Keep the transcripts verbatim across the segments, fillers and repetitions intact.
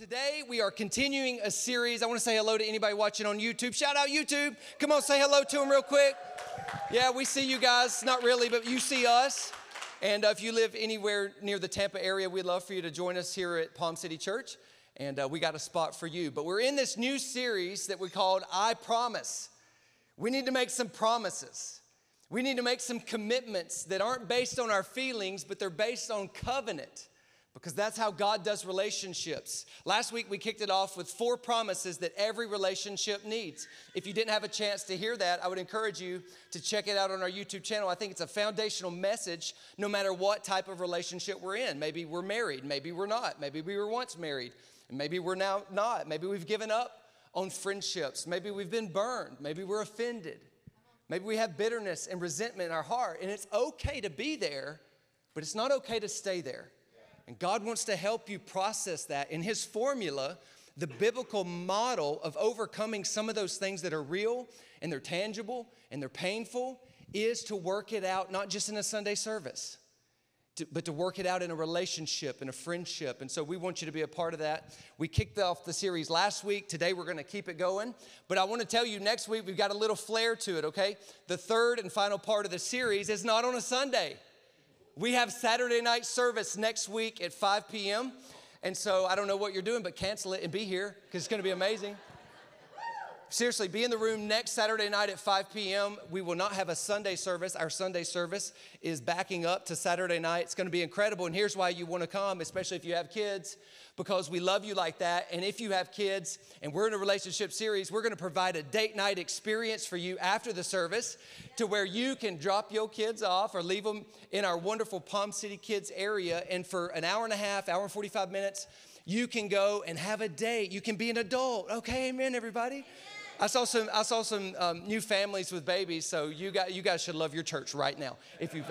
Today we are continuing a series. I want to say hello to anybody watching on YouTube. Shout out YouTube. Come on, say hello to them real quick. Yeah, we see you guys. Not really, but you see us. And uh, if you live anywhere near the Tampa area, we'd love for you to join us here at Palm City Church. And uh, we got a spot for you. But we're in this new series that we called I Promise. We need to make some promises. We need to make some commitments that aren't based on our feelings, but they're based on covenant. Because that's how God does relationships. Last week, we kicked it off with four promises that every relationship needs. If you didn't have a chance to hear that, I would encourage you to check it out on our YouTube channel. I think it's a foundational message no matter what type of relationship we're in. Maybe we're married. Maybe we're not. Maybe we were once married. And maybe we're now not. Maybe we've given up on friendships. Maybe we've been burned. Maybe we're offended. Maybe we have bitterness and resentment in our heart. And it's okay to be there, but it's not okay to stay there. And God wants to help you process that. In his formula, the biblical model of overcoming some of those things that are real and they're tangible and they're painful is to work it out, not just in a Sunday service, to, but to work it out in a relationship, in a friendship. And so we want you to be a part of that. We kicked off the series last week. Today we're going to keep it going. But I want to tell you, next week we've got a little flair to it, okay? The third and final part of the series is not on a Sunday. We have Saturday night service next week at five p m And so I don't know what you're doing, but cancel it and be here because it's going to be amazing. Seriously, be in the room next Saturday night at five p m We will not have a Sunday service. Our Sunday service is backing up to Saturday night. It's going to be incredible. And here's why you want to come, especially if you have kids, because we love you like that. And if you have kids and we're in a relationship series, we're going to provide a date night experience for you after the service to where you can drop your kids off or leave them in our wonderful Palm City Kids area. And for an hour and a half, hour and forty-five minutes, you can go and have a date. You can be an adult. Okay, amen, everybody. Amen. I saw some, I saw some um, new families with babies, so you guys, you guys should love your church right now. If you've,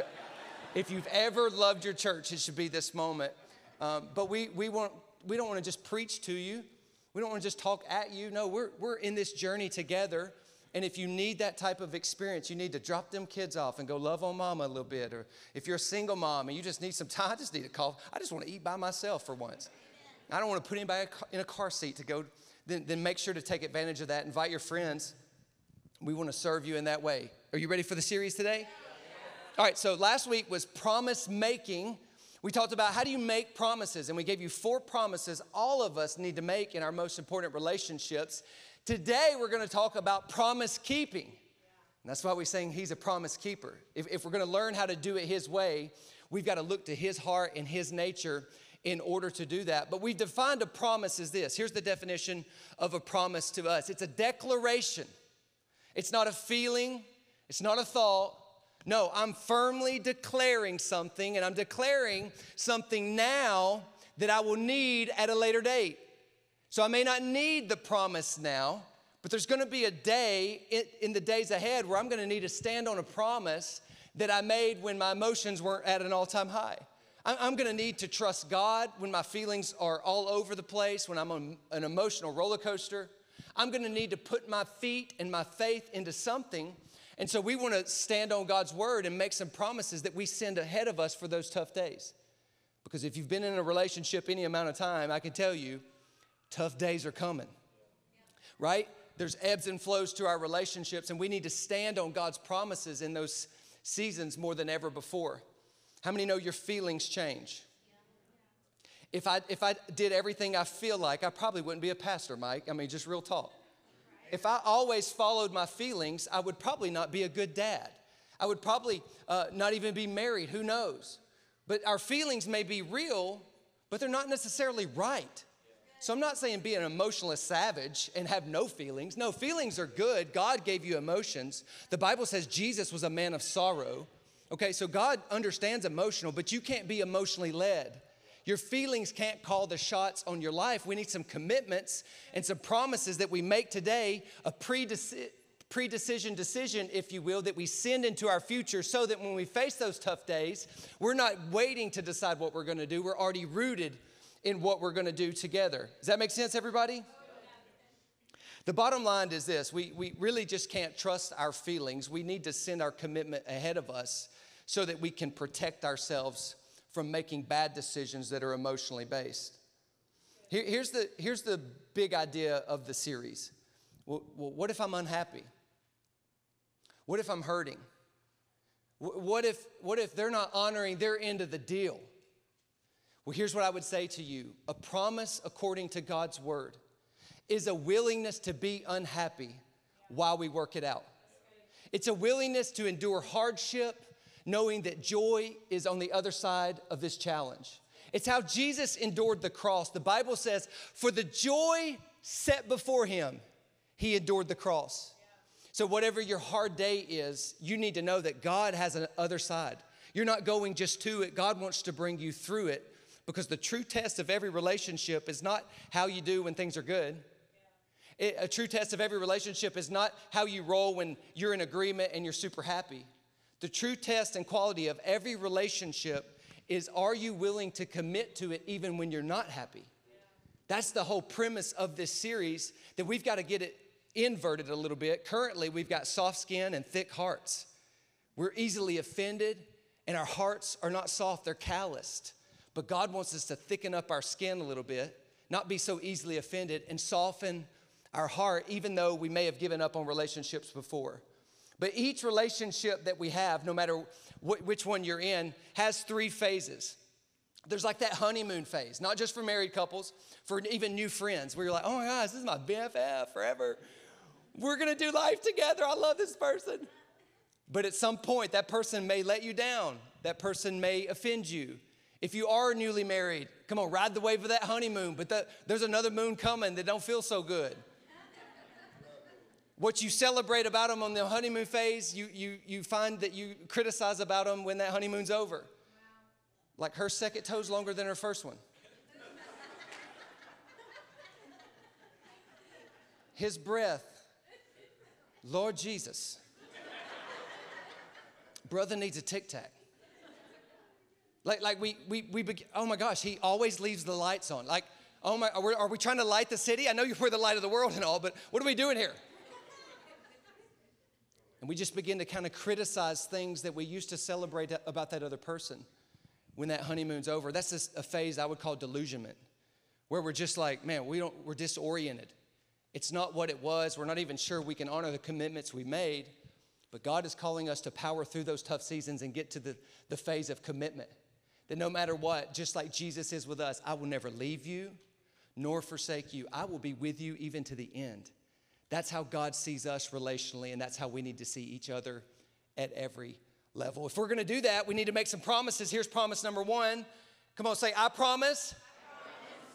if you've ever loved your church, it should be this moment. Um, but we, we, want, we don't want to just preach to you. We don't want to just talk at you. No, we're, we're in this journey together. And if you need that type of experience, you need to drop them kids off and go love on mama a little bit. Or if you're a single mom and you just need some time, I just need a call. I just want to eat by myself for once. I don't want to put anybody in a car seat to go. Then, then make sure to take advantage of that. Invite your friends. We want to serve you in that way. Are you ready for the series today? Yeah. All right, so last week was promise making. We talked about how do you make promises, and we gave you four promises all of us need to make in our most important relationships. Today, we're going to talk about promise keeping. And that's why we're saying he's a promise keeper. If, if we're going to learn how to do it his way, we've got to look to his heart and his nature in order to do that. But we've defined a promise as this. Here's the definition of a promise to us. It's a declaration. It's not a feeling. It's not a thought. No, I'm firmly declaring something, and I'm declaring something now that I will need at a later date. So I may not need the promise now, but there's going to be a day in, in the days ahead where I'm going to need to stand on a promise that I made when my emotions weren't at an all-time high. I'm going to need to trust God when my feelings are all over the place, when I'm on an emotional roller coaster. I'm going to need to put my feet and my faith into something. And so we want to stand on God's word and make some promises that we send ahead of us for those tough days. Because if you've been in a relationship any amount of time, I can tell you, tough days are coming, right? There's ebbs and flows to our relationships, and we need to stand on God's promises in those seasons more than ever before. How many know your feelings change? If I, if I did everything I feel like, I probably wouldn't be a pastor, Mike. I mean, just real talk. If I always followed my feelings, I would probably not be a good dad. I would probably uh, not even be married. Who knows? But our feelings may be real, but they're not necessarily right. So I'm not saying be an emotionless savage and have no feelings. No, feelings are good. God gave you emotions. The Bible says Jesus was a man of sorrow. Okay, so God understands emotional, but you can't be emotionally led. Your feelings can't call the shots on your life. We need some commitments and some promises that we make today, a pre-deci- pre-decision decision, if you will, that we send into our future so that when we face those tough days, we're not waiting to decide what we're going to do. We're already rooted in what we're going to do together. Does that make sense, everybody? The bottom line is this. We, we really just can't trust our feelings. We need to send our commitment ahead of us so that we can protect ourselves from making bad decisions that are emotionally based. here, here's the, here's the big idea of the series. Well, what if I'm unhappy? What if I'm hurting? What if, what if they're not honoring their end of the deal? Well, here's what I would say to you. A promise according to God's word is a willingness to be unhappy while we work it out. It's a willingness to endure hardship, knowing that joy is on the other side of this challenge. It's how Jesus endured the cross. The Bible says, for the joy set before him, he endured the cross. So whatever your hard day is, you need to know that God has an other side. You're not going just to it. God wants to bring you through it, because the true test of every relationship is not how you do when things are good. It, a true test of every relationship is not how you roll when you're in agreement and you're super happy. The true test and quality of every relationship is, are you willing to commit to it even when you're not happy? Yeah. That's the whole premise of this series, that we've got to get it inverted a little bit. Currently, we've got soft skin and thick hearts. We're easily offended and our hearts are not soft, they're calloused. But God wants us to thicken up our skin a little bit, not be so easily offended, and soften our heart, even though we may have given up on relationships before. But each relationship that we have, no matter wh- which one you're in, has three phases. There's like that honeymoon phase, not just for married couples, for even new friends, where you're like, oh my gosh, this is my B F F forever. We're gonna do life together. I love this person. But at some point, that person may let you down. That person may offend you. If you are newly married, come on, ride the wave of that honeymoon. But the, there's another moon coming that don't feel so good. What you celebrate about them on the honeymoon phase, you, you, you find that you criticize about them when that honeymoon's over. Wow. Like, her second toe's longer than her first one. His breath, Lord Jesus. Brother needs a Tic Tac. Like, like we, we, we, oh my gosh, he always leaves the lights on. Like, oh my, are we, are we trying to light the city? I know you're the light of the world and all, but what are we doing here? And we just begin to kind of criticize things that we used to celebrate about that other person when that honeymoon's over. That's just a phase I would call delusionment, where we're just like, man, we don't, we're disoriented. It's not what it was. We're not even sure we can honor the commitments we made, but God is calling us to power through those tough seasons and get to the, the phase of commitment. That no matter what, just like Jesus is with us, I will never leave you nor forsake you. I will be with you even to the end. That's how God sees us relationally, and that's how we need to see each other at every level. If we're going to do that, we need to make some promises. Here's promise number one. Come on, say, I promise, I promise.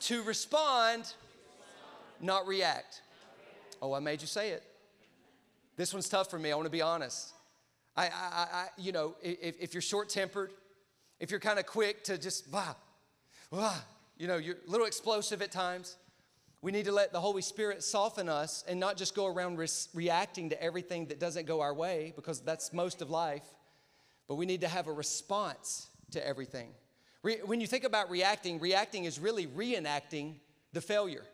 To, respond, to respond, not react. Not react. Oh, I made you say it. This one's tough for me. I want to be honest. I, I, I you know, if, if you're short-tempered, if you're kind of quick to just, bah, bah, you know, you're a little explosive at times. We need to let the Holy Spirit soften us and not just go around re- reacting to everything that doesn't go our way, because that's most of life. But we need to have a response to everything. Re- when you think about reacting, reacting is really reenacting the failure.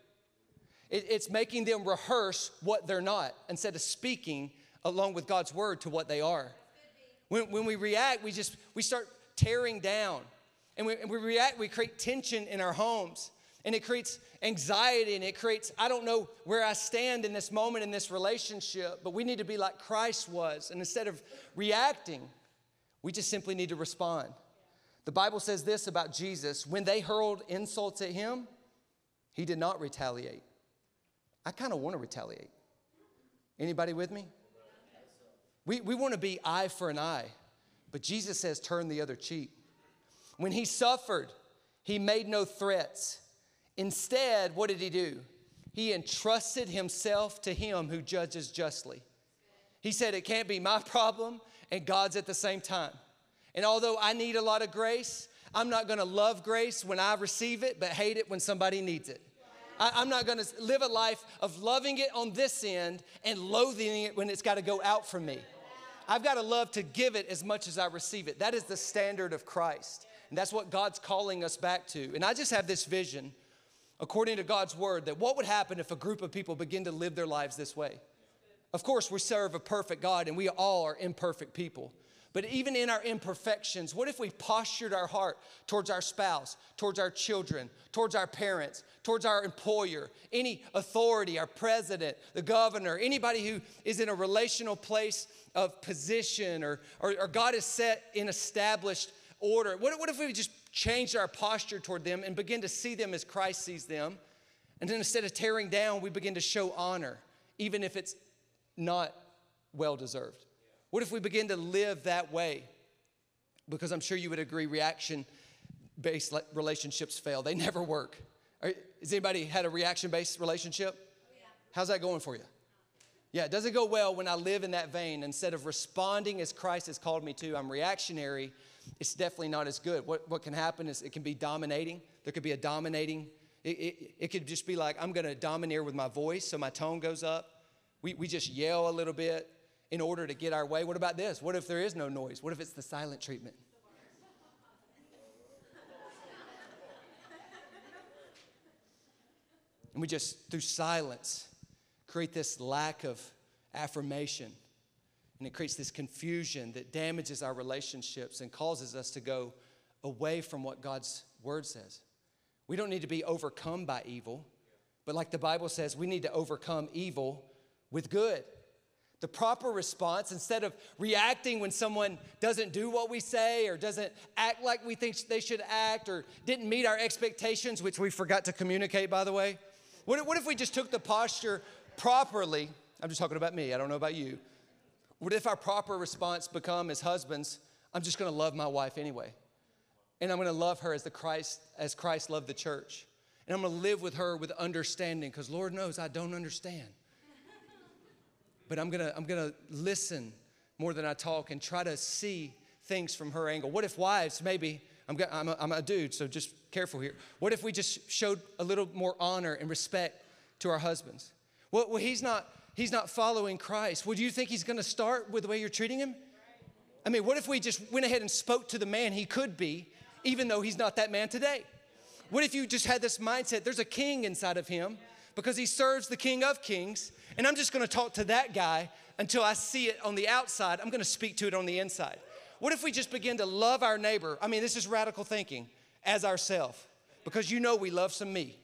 It- it's making them rehearse what they're not instead of speaking along with God's word to what they are. When, when we react, we just we start tearing down. And when we react, we create tension in our homes. And it creates anxiety, and it creates, I don't know where I stand in this moment in this relationship, but we need to be like Christ was. And instead of reacting, we just simply need to respond. The Bible says this about Jesus. When they hurled insults at him, he did not retaliate. I kind of want to retaliate. Anybody with me? We, we want to be eye for an eye, but Jesus says turn the other cheek. When he suffered, he made no threats. Instead, what did he do? He entrusted himself to him who judges justly. He said, it can't be my problem and God's at the same time. And although I need a lot of grace, I'm not going to love grace when I receive it, but hate it when somebody needs it. I, I'm not going to live a life of loving it on this end and loathing it when it's got to go out from me. I've got to love to give it as much as I receive it. That is the standard of Christ. And that's what God's calling us back to. And I just have this vision, according to God's word, that what would happen if a group of people begin to live their lives this way? Of course, we serve a perfect God, and we all are imperfect people. But even in our imperfections, what if we postured our heart towards our spouse, towards our children, towards our parents, towards our employer, any authority, our president, the governor, anybody who is in a relational place of position or, or, or God has set in established order. What, what if we just changed our posture toward them and begin to see them as Christ sees them? And then instead of tearing down, we begin to show honor, even if it's not well-deserved. What if we begin to live that way? Because I'm sure you would agree, reaction-based relationships fail. They never work. Are, has anybody had a reaction-based relationship? Yeah. How's that going for you? Yeah, it doesn't go well when I live in that vein. Instead of responding as Christ has called me to, I'm reactionary. It's definitely not as good. What, what can happen is it can be dominating. There could be a dominating. It, it, it could just be like, I'm going to domineer with my voice, so my tone goes up. We, we just yell a little bit in order to get our way. What about this? What if there is no noise? What if it's the silent treatment? And we just, through silence, create this lack of affirmation. And it creates this confusion that damages our relationships and causes us to go away from what God's word says. We don't need to be overcome by evil, but like the Bible says, we need to overcome evil with good. The proper response, instead of reacting when someone doesn't do what we say or doesn't act like we think they should act or didn't meet our expectations, which we forgot to communicate, by the way. What if, what if we just took the posture properly? I'm just talking about me. I don't know about you. What if our proper response become as husbands, I'm just going to love my wife anyway. And I'm going to love her as the Christ, as Christ loved the church. And I'm going to live with her with understanding because Lord knows I don't understand. But I'm gonna, I'm gonna listen more than I talk and try to see things from her angle. What if wives, maybe, I'm, gonna, I'm, a, I'm a dude, so just careful here. What if we just showed a little more honor and respect to our husbands? Well, well he's not he's not following Christ. Well, do you think he's gonna start with the way you're treating him? I mean, what if we just went ahead and spoke to the man he could be, even though he's not that man today? What if you just had this mindset, there's a king inside of him, because he serves the King of Kings, and I'm just going to talk to that guy until I see it on the outside. I'm going to speak to it on the inside. What if we just begin to love our neighbor? I mean, this is radical thinking, as ourselves, because you know we love some me.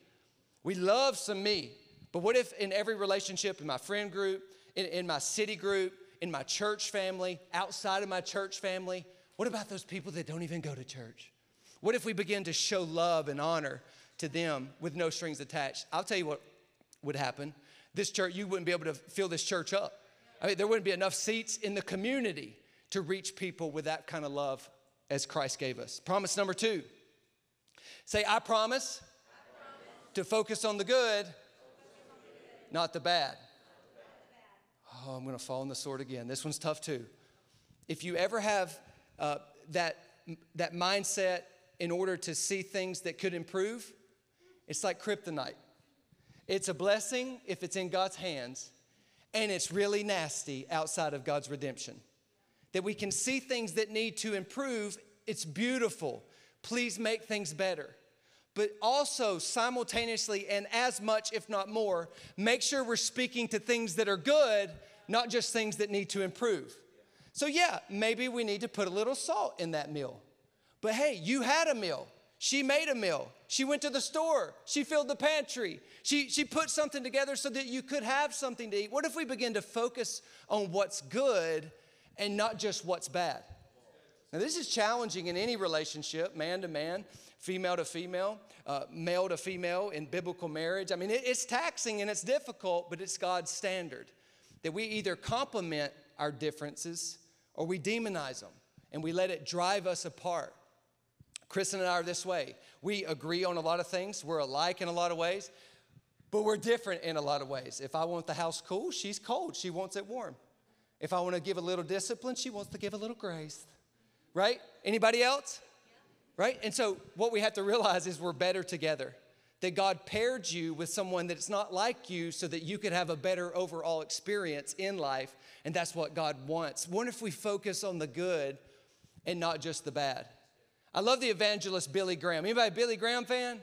We love some me. But what if in every relationship, in my friend group, in, in my city group, in my church family, outside of my church family, what about those people that don't even go to church? What if we begin to show love and honor to them with no strings attached? I'll tell you what would happen. This church, you wouldn't be able to fill this church up. I mean, there wouldn't be enough seats in the community to reach people with that kind of love as Christ gave us. Promise number two. Say, I promise, I promise. to focus on the good, focus on the good. Not the bad. Not the bad. Oh, I'm going to fall on the sword again. This one's tough too. If you ever have uh, that, that mindset in order to see things that could improve, it's like kryptonite. It's a blessing if it's in God's hands, and it's really nasty outside of God's redemption. That we can see things that need to improve. It's beautiful. Please make things better. But also simultaneously and as much, if not more, make sure we're speaking to things that are good, not just things that need to improve. So yeah, maybe we need to put a little salt in that meal. But hey, you had a meal. She made a meal. She went to the store. She filled the pantry. She, she put something together so that you could have something to eat. What if we begin to focus on what's good and not just what's bad? Now, this is challenging in any relationship, man to man, female to female, uh, male to female in biblical marriage. I mean, it, it's taxing and it's difficult, but it's God's standard. That we either complement our differences or we demonize them and we let it drive us apart. Kristen and I are this way. We agree on a lot of things. We're alike in a lot of ways, but we're different in a lot of ways. If I want the house cool, she's cold. She wants it warm. If I want to give a little discipline, she wants to give a little grace, right? Anybody else? Yeah. Right? And so what we have to realize is we're better together, that God paired you with someone that's not like you so that you could have a better overall experience in life, and that's what God wants. What if we focus on the good and not just the bad? I love the evangelist Billy Graham. Anybody a Billy Graham fan?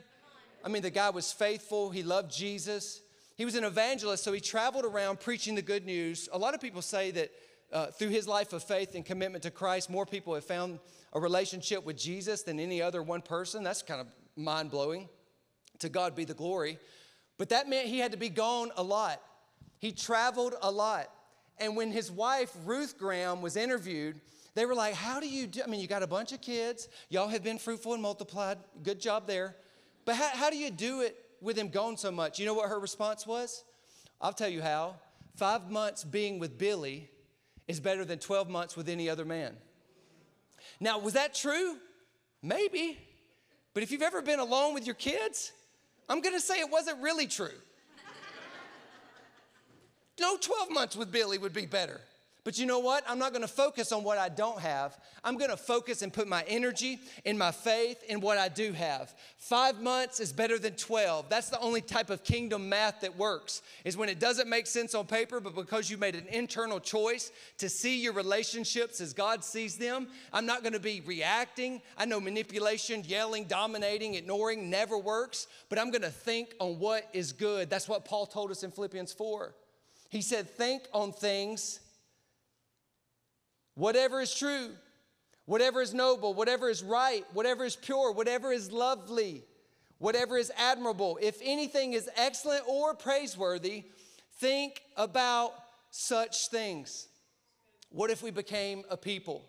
I mean, the guy was faithful. He loved Jesus. He was an evangelist, so he traveled around preaching the good news. A lot of people say that uh, through his life of faith and commitment to Christ, more people have found a relationship with Jesus than any other one person. That's kind of mind-blowing. To God be the glory. But that meant he had to be gone a lot. He traveled a lot. And when his wife, Ruth Graham, was interviewed, they were like, how do you do, I mean, you got a bunch of kids. Y'all have been fruitful and multiplied. Good job there. But how, how do you do it with him gone so much? You know what her response was? I'll tell you how. Five months being with Billy is better than twelve months with any other man. Now, was that true? Maybe. But if you've ever been alone with your kids, I'm going to say it wasn't really true. No, twelve months with Billy would be better. But you know what? I'm not going to focus on what I don't have. I'm going to focus and put my energy and my faith in what I do have. Five months is better than twelve. That's the only type of kingdom math that works, is when it doesn't make sense on paper, but because you made an internal choice to see your relationships as God sees them. I'm not going to be reacting. I know manipulation, yelling, dominating, ignoring never works, but I'm going to think on what is good. That's what Paul told us in Philippians four. He said, think on things, whatever is true, whatever is noble, whatever is right, whatever is pure, whatever is lovely, whatever is admirable, if anything is excellent or praiseworthy, think about such things. What if we became a people?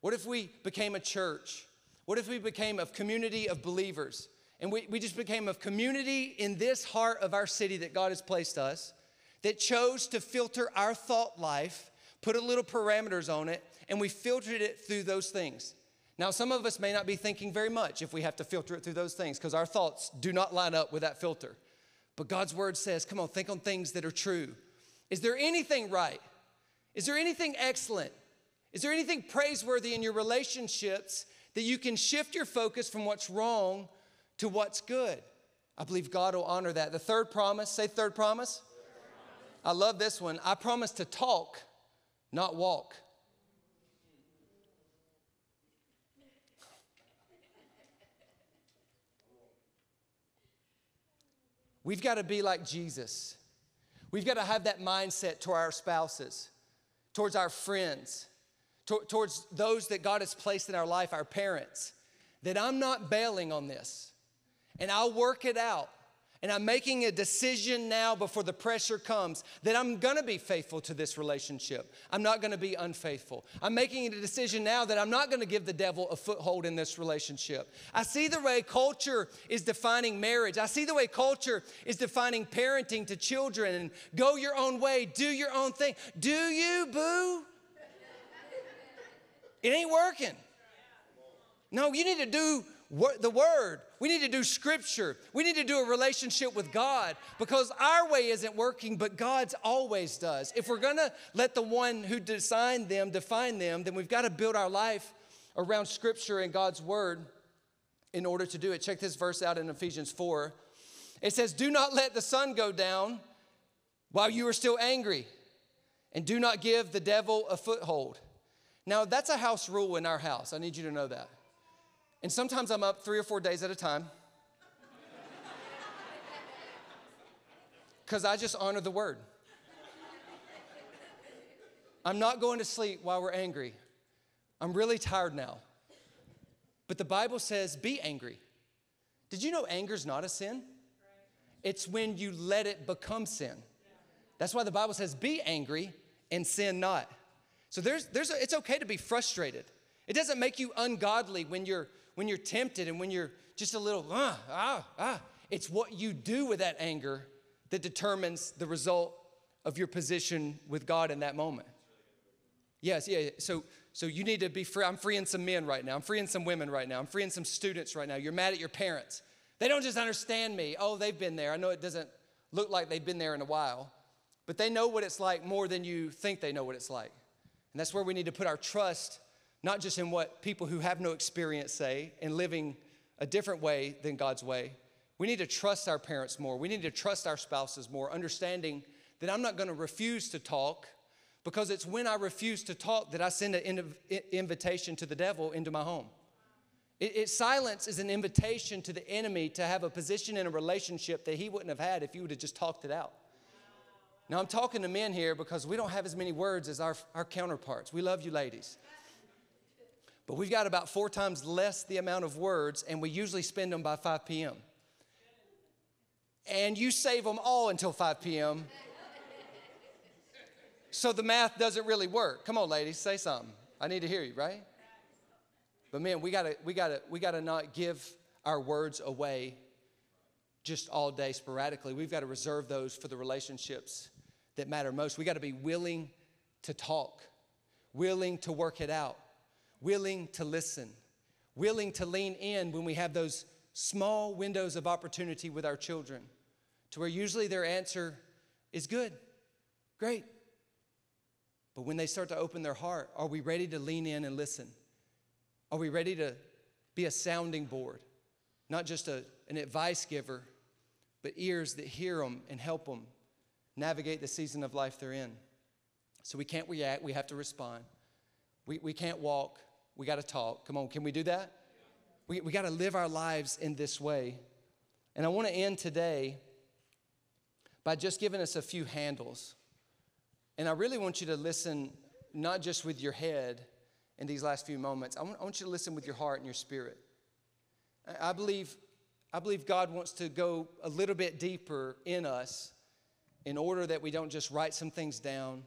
What if we became a church? What if we became a community of believers? And we, we just became a community in this heart of our city that God has placed us, that chose to filter our thought life, put a little parameters on it, and we filtered it through those things. Now, some of us may not be thinking very much if we have to filter it through those things, because our thoughts do not line up with that filter. But God's word says, come on, think on things that are true. Is there anything right? Is there anything excellent? Is there anything praiseworthy in your relationships that you can shift your focus from what's wrong to what's good? I believe God will honor that. The third promise, say third promise. I love this one. I promise to talk, not walk. We've got to be like Jesus. We've got to have that mindset toward our spouses, towards our friends, to- towards those that God has placed in our life, our parents, that I'm not bailing on this, and I'll work it out. And I'm making a decision now before the pressure comes that I'm going to be faithful to this relationship. I'm not going to be unfaithful. I'm making a decision now that I'm not going to give the devil a foothold in this relationship. I see the way culture is defining marriage. I see the way culture is defining parenting to children and go your own way, do your own thing. Do you, boo? It ain't working. No, you need to do the word. We need to do scripture. We need to do a relationship with God, because our way isn't working, but God's always does. If we're going to let the one who designed them define them, then we've got to build our life around scripture and God's word in order to do it. Check this verse out in Ephesians four. It says, do not let the sun go down while you are still angry, and do not give the devil a foothold. Now, that's a house rule in our house. I need you to know that. And sometimes I'm up three or four days at a time, because I just honor the word. I'm not going to sleep while we're angry. I'm really tired now. But the Bible says, be angry. Did you know anger's not a sin? It's when you let it become sin. That's why the Bible says, be angry and sin not. So there's, there's a, it's okay to be frustrated. It doesn't make you ungodly when you're when you're tempted and when you're just a little, ah, ah, ah. It's what you do with that anger that determines the result of your position with God in that moment. Yes, yeah, so so you need to be free. I'm freeing some men right now. I'm freeing some women right now. I'm freeing some students right now. You're mad at your parents. They don't just understand me. Oh, they've been there. I know it doesn't look like they've been there in a while, but they know what it's like more than you think they know what it's like. And that's where we need to put our trust, not just in what people who have no experience say and living a different way than God's way. We need to trust our parents more. We need to trust our spouses more, understanding that I'm not going to refuse to talk, because it's when I refuse to talk that I send an invitation to the devil into my home. It, it, silence is an invitation to the enemy to have a position in a relationship that he wouldn't have had if you would have just talked it out. Now, I'm talking to men here because we don't have as many words as our, our counterparts. We love you ladies. But we've got about four times less the amount of words, and we usually spend them by five p.m. And you save them all until five p.m. So the math doesn't really work. Come on, ladies, say something. I need to hear you, right? But man, we gotta, we gotta, we gotta not give our words away just all day sporadically. We've got to reserve those for the relationships that matter most. We got to be willing to talk, willing to work it out, willing to listen, willing to lean in when we have those small windows of opportunity with our children, to where usually their answer is good, great. But when they start to open their heart, are we ready to lean in and listen? Are we ready to be a sounding board? Not just a, an advice giver, but ears that hear them and help them navigate the season of life they're in. So we can't react, we have to respond. We, we can't walk, we gotta talk. Come on, can we do that? We, we gotta live our lives in this way. And I wanna end today by just giving us a few handles. And I really want you to listen, not just with your head in these last few moments. I want, I want you to listen with your heart and your spirit. I believe, I believe God wants to go a little bit deeper in us in order that we don't just write some things down,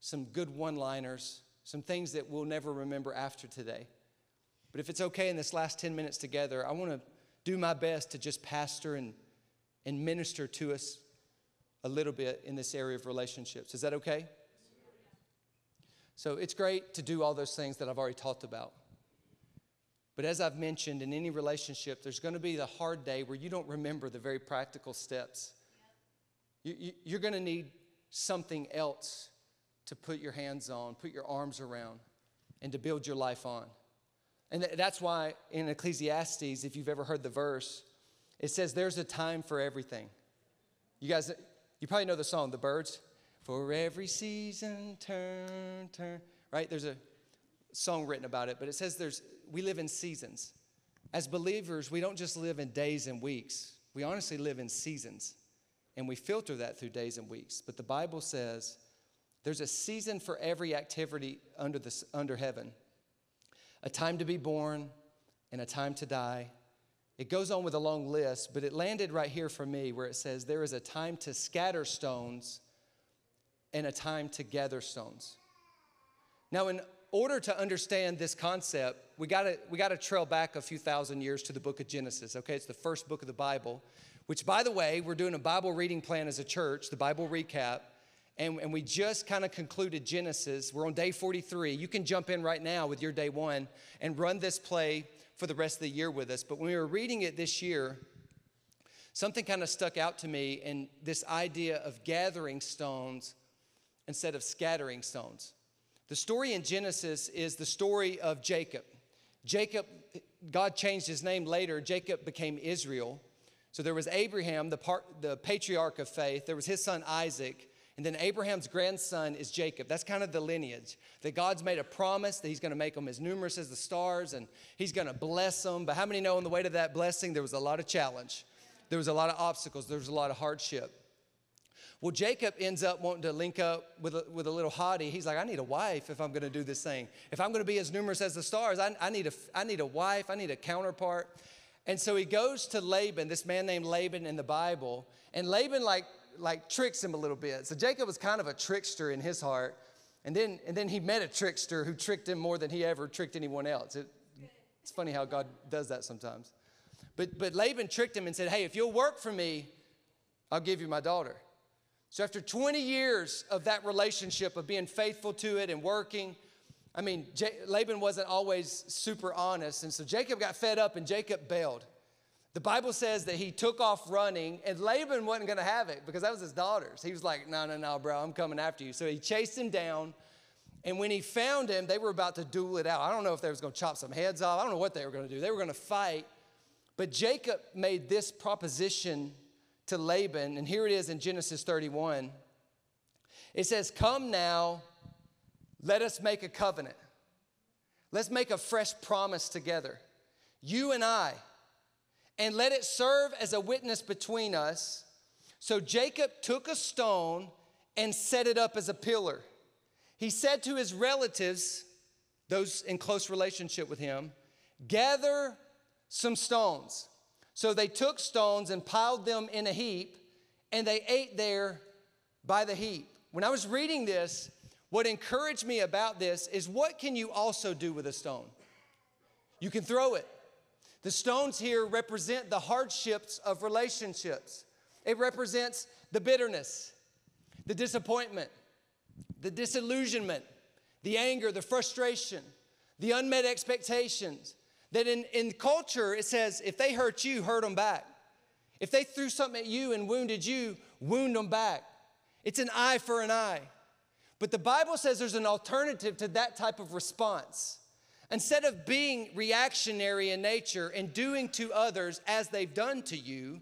some good one-liners, some things that we'll never remember after today. But if it's okay in this last ten minutes together, I want to do my best to just pastor and, and minister to us a little bit in this area of relationships. Is that okay? So it's great to do all those things that I've already talked about. But as I've mentioned, in any relationship, there's going to be the hard day where you don't remember the very practical steps. You, you, you're going to need something else to put your hands on, put your arms around, and to build your life on. And th- that's why in Ecclesiastes, if you've ever heard the verse, it says there's a time for everything. You guys, you probably know the song, The Birds. For every season, turn, turn. Right? There's a song written about it, but it says there's we live in seasons. As believers, we don't just live in days and weeks. We honestly live in seasons, and we filter that through days and weeks. But the Bible says there's a season for every activity under this under heaven, a time to be born and a time to die. It goes on with a long list, but it landed right here for me where it says there is a time to scatter stones and a time to gather stones. Now, in order to understand this concept, we gotta we gotta trail back a few thousand years to the book of Genesis. Okay, it's the first book of the Bible, which, by the way, we're doing a Bible reading plan as a church, the Bible Recap, and, and we just kind of concluded Genesis. We're on day forty-three. You can jump in right now with your day one and run this play for the rest of the year with us. But when we were reading it this year, something kind of stuck out to me, and this idea of gathering stones instead of scattering stones. The story in Genesis is the story of Jacob. Jacob, God changed his name later. Jacob became Israel. So there was Abraham, the, part, the patriarch of faith. There was his son Isaac. And then Abraham's grandson is Jacob. That's kind of the lineage. That God's made a promise that he's going to make them as numerous as the stars. And he's going to bless them. But how many know on the way to that blessing, there was a lot of challenge. There was a lot of obstacles. There was a lot of hardship. Well, Jacob ends up wanting to link up with a, with a little hottie. He's like, I need a wife if I'm going to do this thing. If I'm going to be as numerous as the stars, I, I, need a, I need a wife. I need a counterpart. And so he goes to Laban, this man named Laban in the Bible. And Laban, like, like tricks him a little bit. So Jacob was kind of a trickster in his heart. And then, and then he met a trickster who tricked him more than he ever tricked anyone else. It, it's funny how God does that sometimes. But, but Laban tricked him and said, hey, if you'll work for me, I'll give you my daughter. So after twenty years of that relationship, of being faithful to it and working, I mean, J- Laban wasn't always super honest. And so Jacob got fed up and Jacob bailed. The Bible says that he took off running, and Laban wasn't going to have it because that was his daughters. He was like, no, no, no, bro, I'm coming after you. So he chased him down. And when he found him, they were about to duel it out. I don't know if they was going to chop some heads off. I don't know what they were going to do. They were going to fight. But Jacob made this proposition to Laban, and here it is in Genesis thirty-one. It says, come now, let us make a covenant. Let's make a fresh promise together, you and I, and let it serve as a witness between us. So Jacob took a stone and set it up as a pillar. He said to his relatives, those in close relationship with him, gather some stones. So they took stones and piled them in a heap, and they ate there by the heap. When I was reading this, what encouraged me about this is, what can you also do with a stone? You can throw it. The stones here represent the hardships of relationships. It represents the bitterness, the disappointment, the disillusionment, the anger, the frustration, the unmet expectations. That in, in culture, it says, if they hurt you, hurt them back. If they threw something at you and wounded you, wound them back. It's an eye for an eye. But the Bible says there's an alternative to that type of response. Instead of being reactionary in nature and doing to others as they've done to you,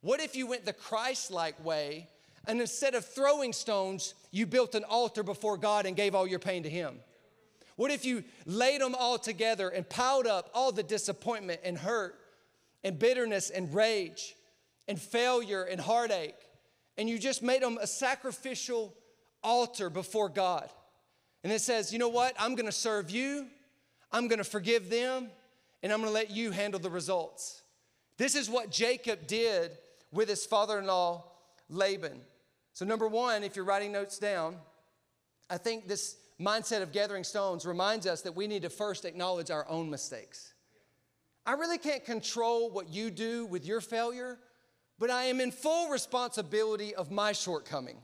what if you went the Christ-like way, and instead of throwing stones, you built an altar before God and gave all your pain to Him? What if you laid them all together and piled up all the disappointment and hurt and bitterness and rage and failure and heartache, and you just made them a sacrificial altar before God? And it says, you know what? I'm going to serve you, I'm going to forgive them, and I'm going to let you handle the results. This is what Jacob did with his father-in-law, Laban. So number one, if you're writing notes down, I think this mindset of gathering stones reminds us that we need to first acknowledge our own mistakes. I really can't control what you do with your failure, but I am in full responsibility of my shortcoming.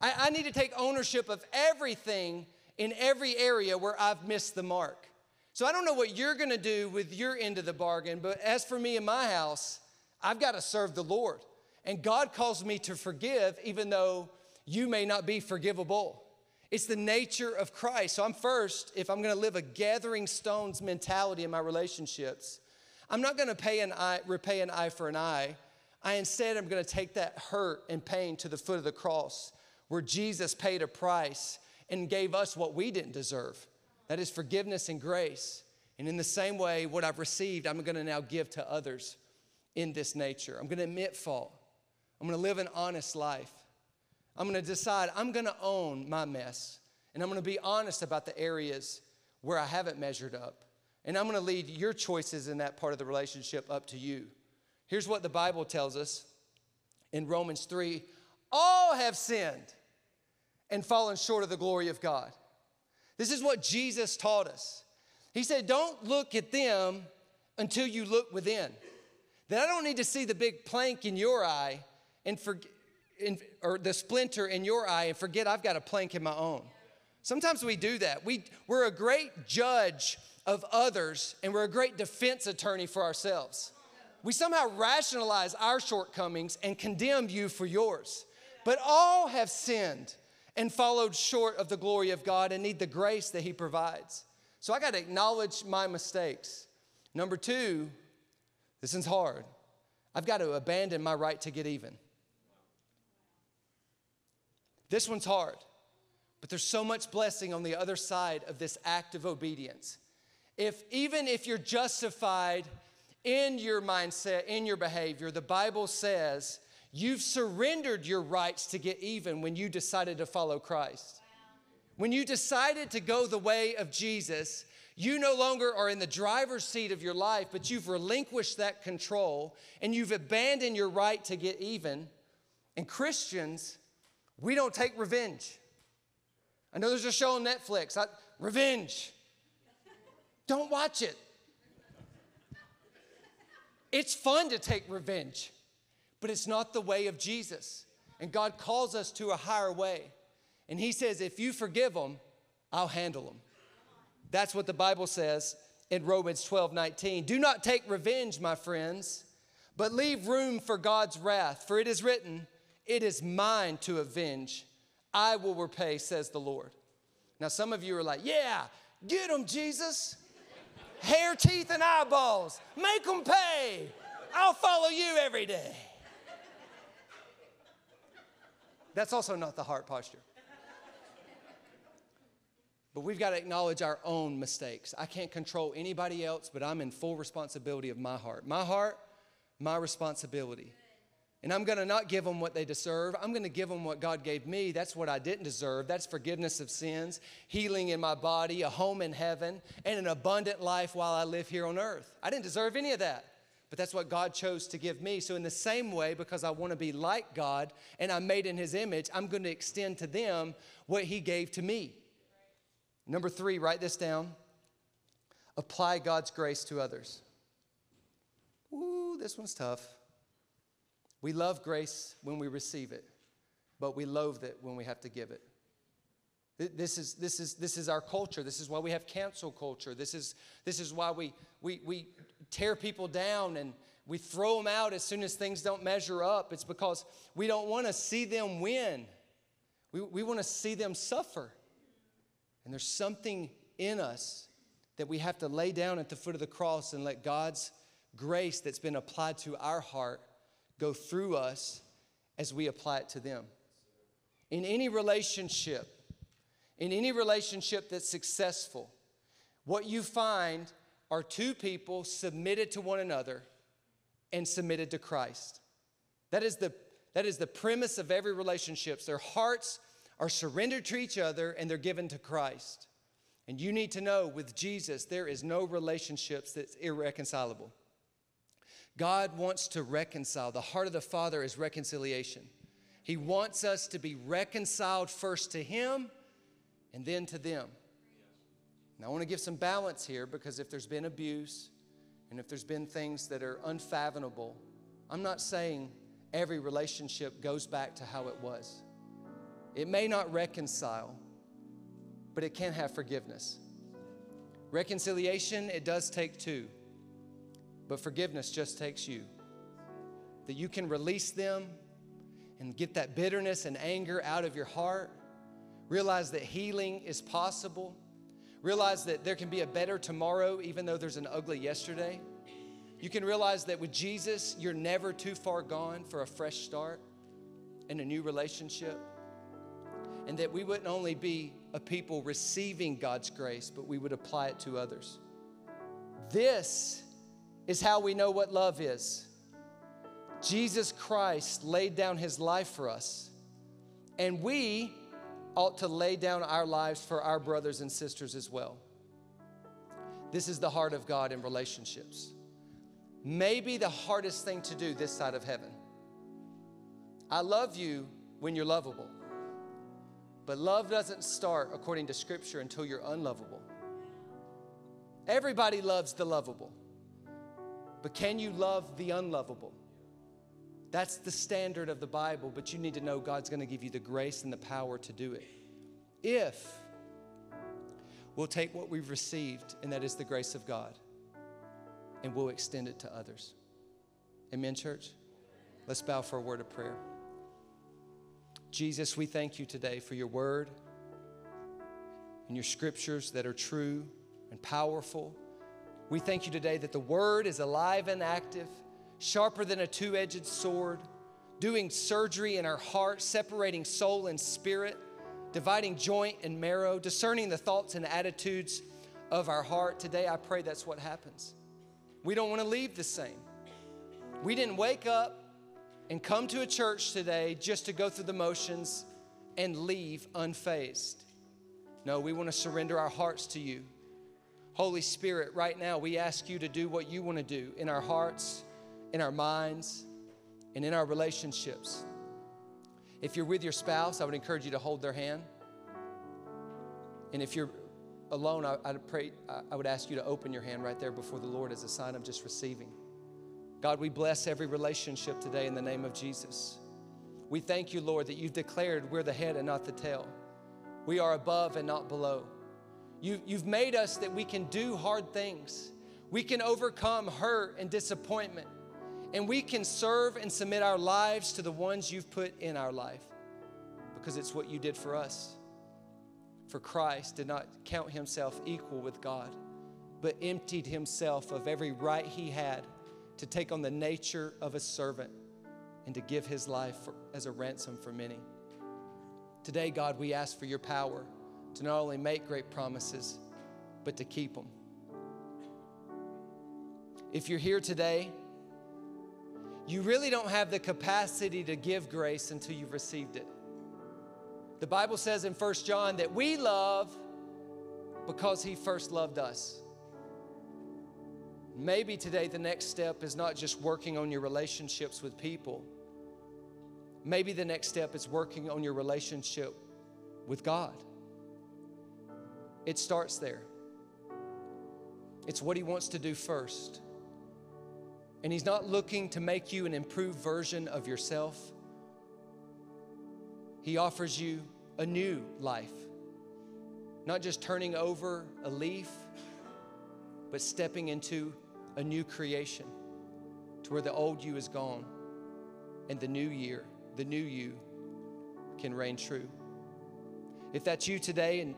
I, I need to take ownership of everything in every area where I've missed the mark. So I don't know what you're going to do with your end of the bargain, but as for me and my house, I've got to serve the Lord. And God calls me to forgive, even though you may not be forgivable. It's the nature of Christ. So I'm first, if I'm going to live a gathering stones mentality in my relationships, I'm not going to pay an eye, repay an eye for an eye. I instead am going to take that hurt and pain to the foot of the cross, where Jesus paid a price and gave us what we didn't deserve. That is forgiveness and grace. And in the same way, what I've received, I'm going to now give to others in this nature. I'm going to admit fault. I'm going to live an honest life. I'm going to decide I'm going to own my mess, and I'm going to be honest about the areas where I haven't measured up. And I'm going to lead your choices in that part of the relationship up to you. Here's what the Bible tells us in Romans three. All have sinned and fallen short of the glory of God. This is what Jesus taught us. He said, don't look at them until you look within. That I don't need to see the big plank in your eye and forget. In, or the splinter in your eye and forget I've got a plank in my own. Sometimes we do that. We, we're a great judge of others, and we're a great defense attorney for ourselves. We somehow rationalize our shortcomings and condemn you for yours. But all have sinned and followed short of the glory of God and need the grace that He provides. So I got to acknowledge my mistakes. Number two, this is hard. I've got to abandon my right to get even. This one's hard, but there's so much blessing on the other side of this act of obedience. If even if you're justified in your mindset, in your behavior, the Bible says you've surrendered your rights to get even when you decided to follow Christ. Wow. When you decided to go the way of Jesus, you no longer are in the driver's seat of your life, but you've relinquished that control and you've abandoned your right to get even. And Christians, we don't take revenge. I know there's a show on Netflix, I, revenge. Don't watch it. It's fun to take revenge, but it's not the way of Jesus. And God calls us to a higher way. And He says, if you forgive them, I'll handle them. That's what the Bible says in Romans twelve nineteen. Do not take revenge, my friends, but leave room for God's wrath, for it is written, it is mine to avenge. I will repay, says the Lord. Now, some of you are like, yeah, get them, Jesus. Hair, teeth, and eyeballs. Make them pay. I'll follow you every day. That's also not the heart posture. But we've got to acknowledge our own mistakes. I can't control anybody else, but I'm in full responsibility of my heart. My heart, my responsibility. And I'm going to not give them what they deserve. I'm going to give them what God gave me. That's what I didn't deserve. That's forgiveness of sins, healing in my body, a home in heaven, and an abundant life while I live here on earth. I didn't deserve any of that, but that's what God chose to give me. So in the same way, because I want to be like God and I'm made in his image, I'm going to extend to them what he gave to me. Number three, write this down. Apply God's grace to others. Ooh, this one's tough. We love grace when we receive it, but we loathe it when we have to give it. This is, this is, this is our culture. This is why we have cancel culture. This is, this is why we, we, we tear people down and we throw them out as soon as things don't measure up. It's because we don't want to see them win. We, we want to see them suffer. And there's something in us that we have to lay down at the foot of the cross and let God's grace that's been applied to our heart go through us as we apply it to them. In any relationship, in any relationship that's successful, what you find are two people submitted to one another and submitted to Christ. That is the, that is the premise of every relationship. Their hearts are surrendered to each other and they're given to Christ. And you need to know with Jesus, there is no relationships that's irreconcilable. God wants to reconcile. The heart of the Father is reconciliation. He wants us to be reconciled first to him and then to them. Now I want to give some balance here, because if there's been abuse and if there's been things that are unfathomable, I'm not saying every relationship goes back to how it was. It may not reconcile, but it can have forgiveness. Reconciliation, it does take two. But forgiveness just takes you. That you can release them and get that bitterness and anger out of your heart. Realize that healing is possible. Realize that there can be a better tomorrow even though there's an ugly yesterday. You can realize that with Jesus, you're never too far gone for a fresh start and a new relationship. And that we wouldn't only be a people receiving God's grace, but we would apply it to others. This is how we know what love is. Jesus Christ laid down his life for us, and we ought to lay down our lives for our brothers and sisters as well. This is the heart of God in relationships. Maybe the hardest thing to do this side of heaven. I love you when you're lovable, but love doesn't start according to Scripture until you're unlovable. Everybody loves the lovable. But can you love the unlovable? That's the standard of the Bible, but you need to know God's going to give you the grace and the power to do it, if we'll take what we've received, and that is the grace of God, and we'll extend it to others. Amen, church? Let's bow for a word of prayer. Jesus, we thank you today for your word and your scriptures that are true and powerful. We thank you today that the word is alive and active, sharper than a two-edged sword, doing surgery in our heart, separating soul and spirit, dividing joint and marrow, discerning the thoughts and attitudes of our heart. Today, I pray that's what happens. We don't want to leave the same. We didn't wake up and come to a church today just to go through the motions and leave unfazed. No, we want to surrender our hearts to you. Holy Spirit, right now, we ask you to do what you want to do in our hearts, in our minds, and in our relationships. If you're with your spouse, I would encourage you to hold their hand. And if you're alone, I, I'd pray, I would ask you to open your hand right there before the Lord as a sign of just receiving. God, we bless every relationship today in the name of Jesus. We thank you, Lord, that you've declared we're the head and not the tail. We are above and not below. You, you've made us that we can do hard things. We can overcome hurt and disappointment. And we can serve and submit our lives to the ones you've put in our life, because it's what you did for us. For Christ did not count himself equal with God, but emptied himself of every right he had to take on the nature of a servant and to give his life for, as a ransom for many. Today, God, we ask for your power to not only make great promises, but to keep them. If you're here today you really don't have the capacity to give grace until you've received it. The Bible says in First John that we love because he first loved us. Maybe today the next step is not just working on your relationships with people. Maybe the next step is working on your relationship with God. It starts there. It's what he wants to do first. And he's not looking to make you an improved version of yourself. He offers you a new life. Not just turning over a leaf, but stepping into a new creation to where the old you is gone and the new year, the new you can reign true. If that's you today and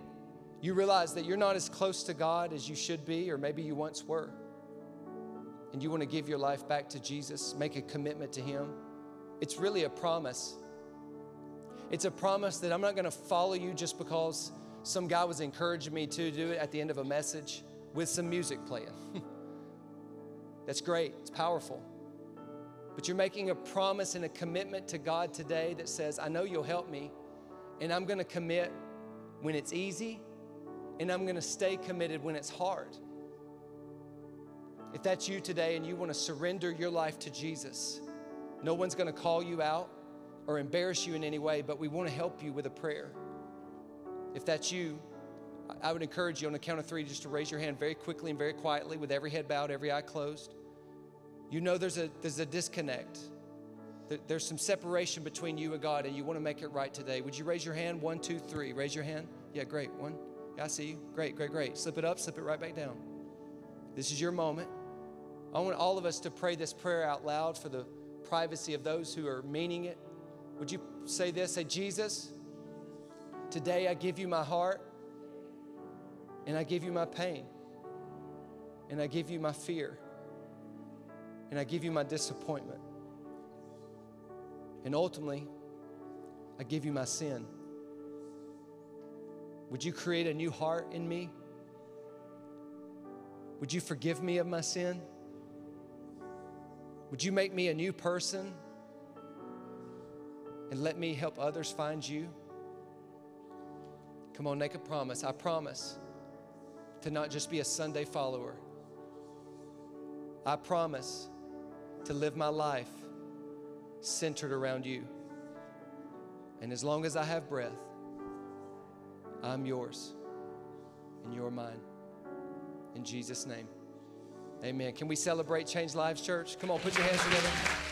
you realize that you're not as close to God as you should be, or maybe you once were, and you want to give your life back to Jesus, make a commitment to him, it's really a promise. It's a promise that I'm not going to follow you just because some guy was encouraging me to do it at the end of a message with some music playing. That's great. It's powerful. But you're making a promise and a commitment to God today that says, I know you'll help me, and I'm going to commit when it's easy, and I'm going to stay committed when it's hard. If that's you today and you want to surrender your life to Jesus, no one's going to call you out or embarrass you in any way, but we want to help you with a prayer. If that's you, I would encourage you on the count of three just to raise your hand very quickly and very quietly with every head bowed, every eye closed. You know there's a, there's a disconnect. There's some separation between you and God, and you want to make it right today. Would you raise your hand? One, two, three. Raise your hand. Yeah, great. One. Yeah, I see you. Great, great, great. Slip it up. Slip it right back down. This is your moment. I want all of us to pray this prayer out loud for the privacy of those who are meaning it. Would you say this? Say, Jesus, today I give you my heart, and I give you my pain, and I give you my fear, and I give you my disappointment, and ultimately, I give you my sin. Would you create a new heart in me? Would you forgive me of my sin? Would you make me a new person and let me help others find you? Come on, make a promise. I promise to not just be a Sunday follower. I promise to live my life centered around you. And as long as I have breath, I'm yours and you're mine. In Jesus' name, amen. Can we celebrate Change Lives Church? Come on, put your hands together.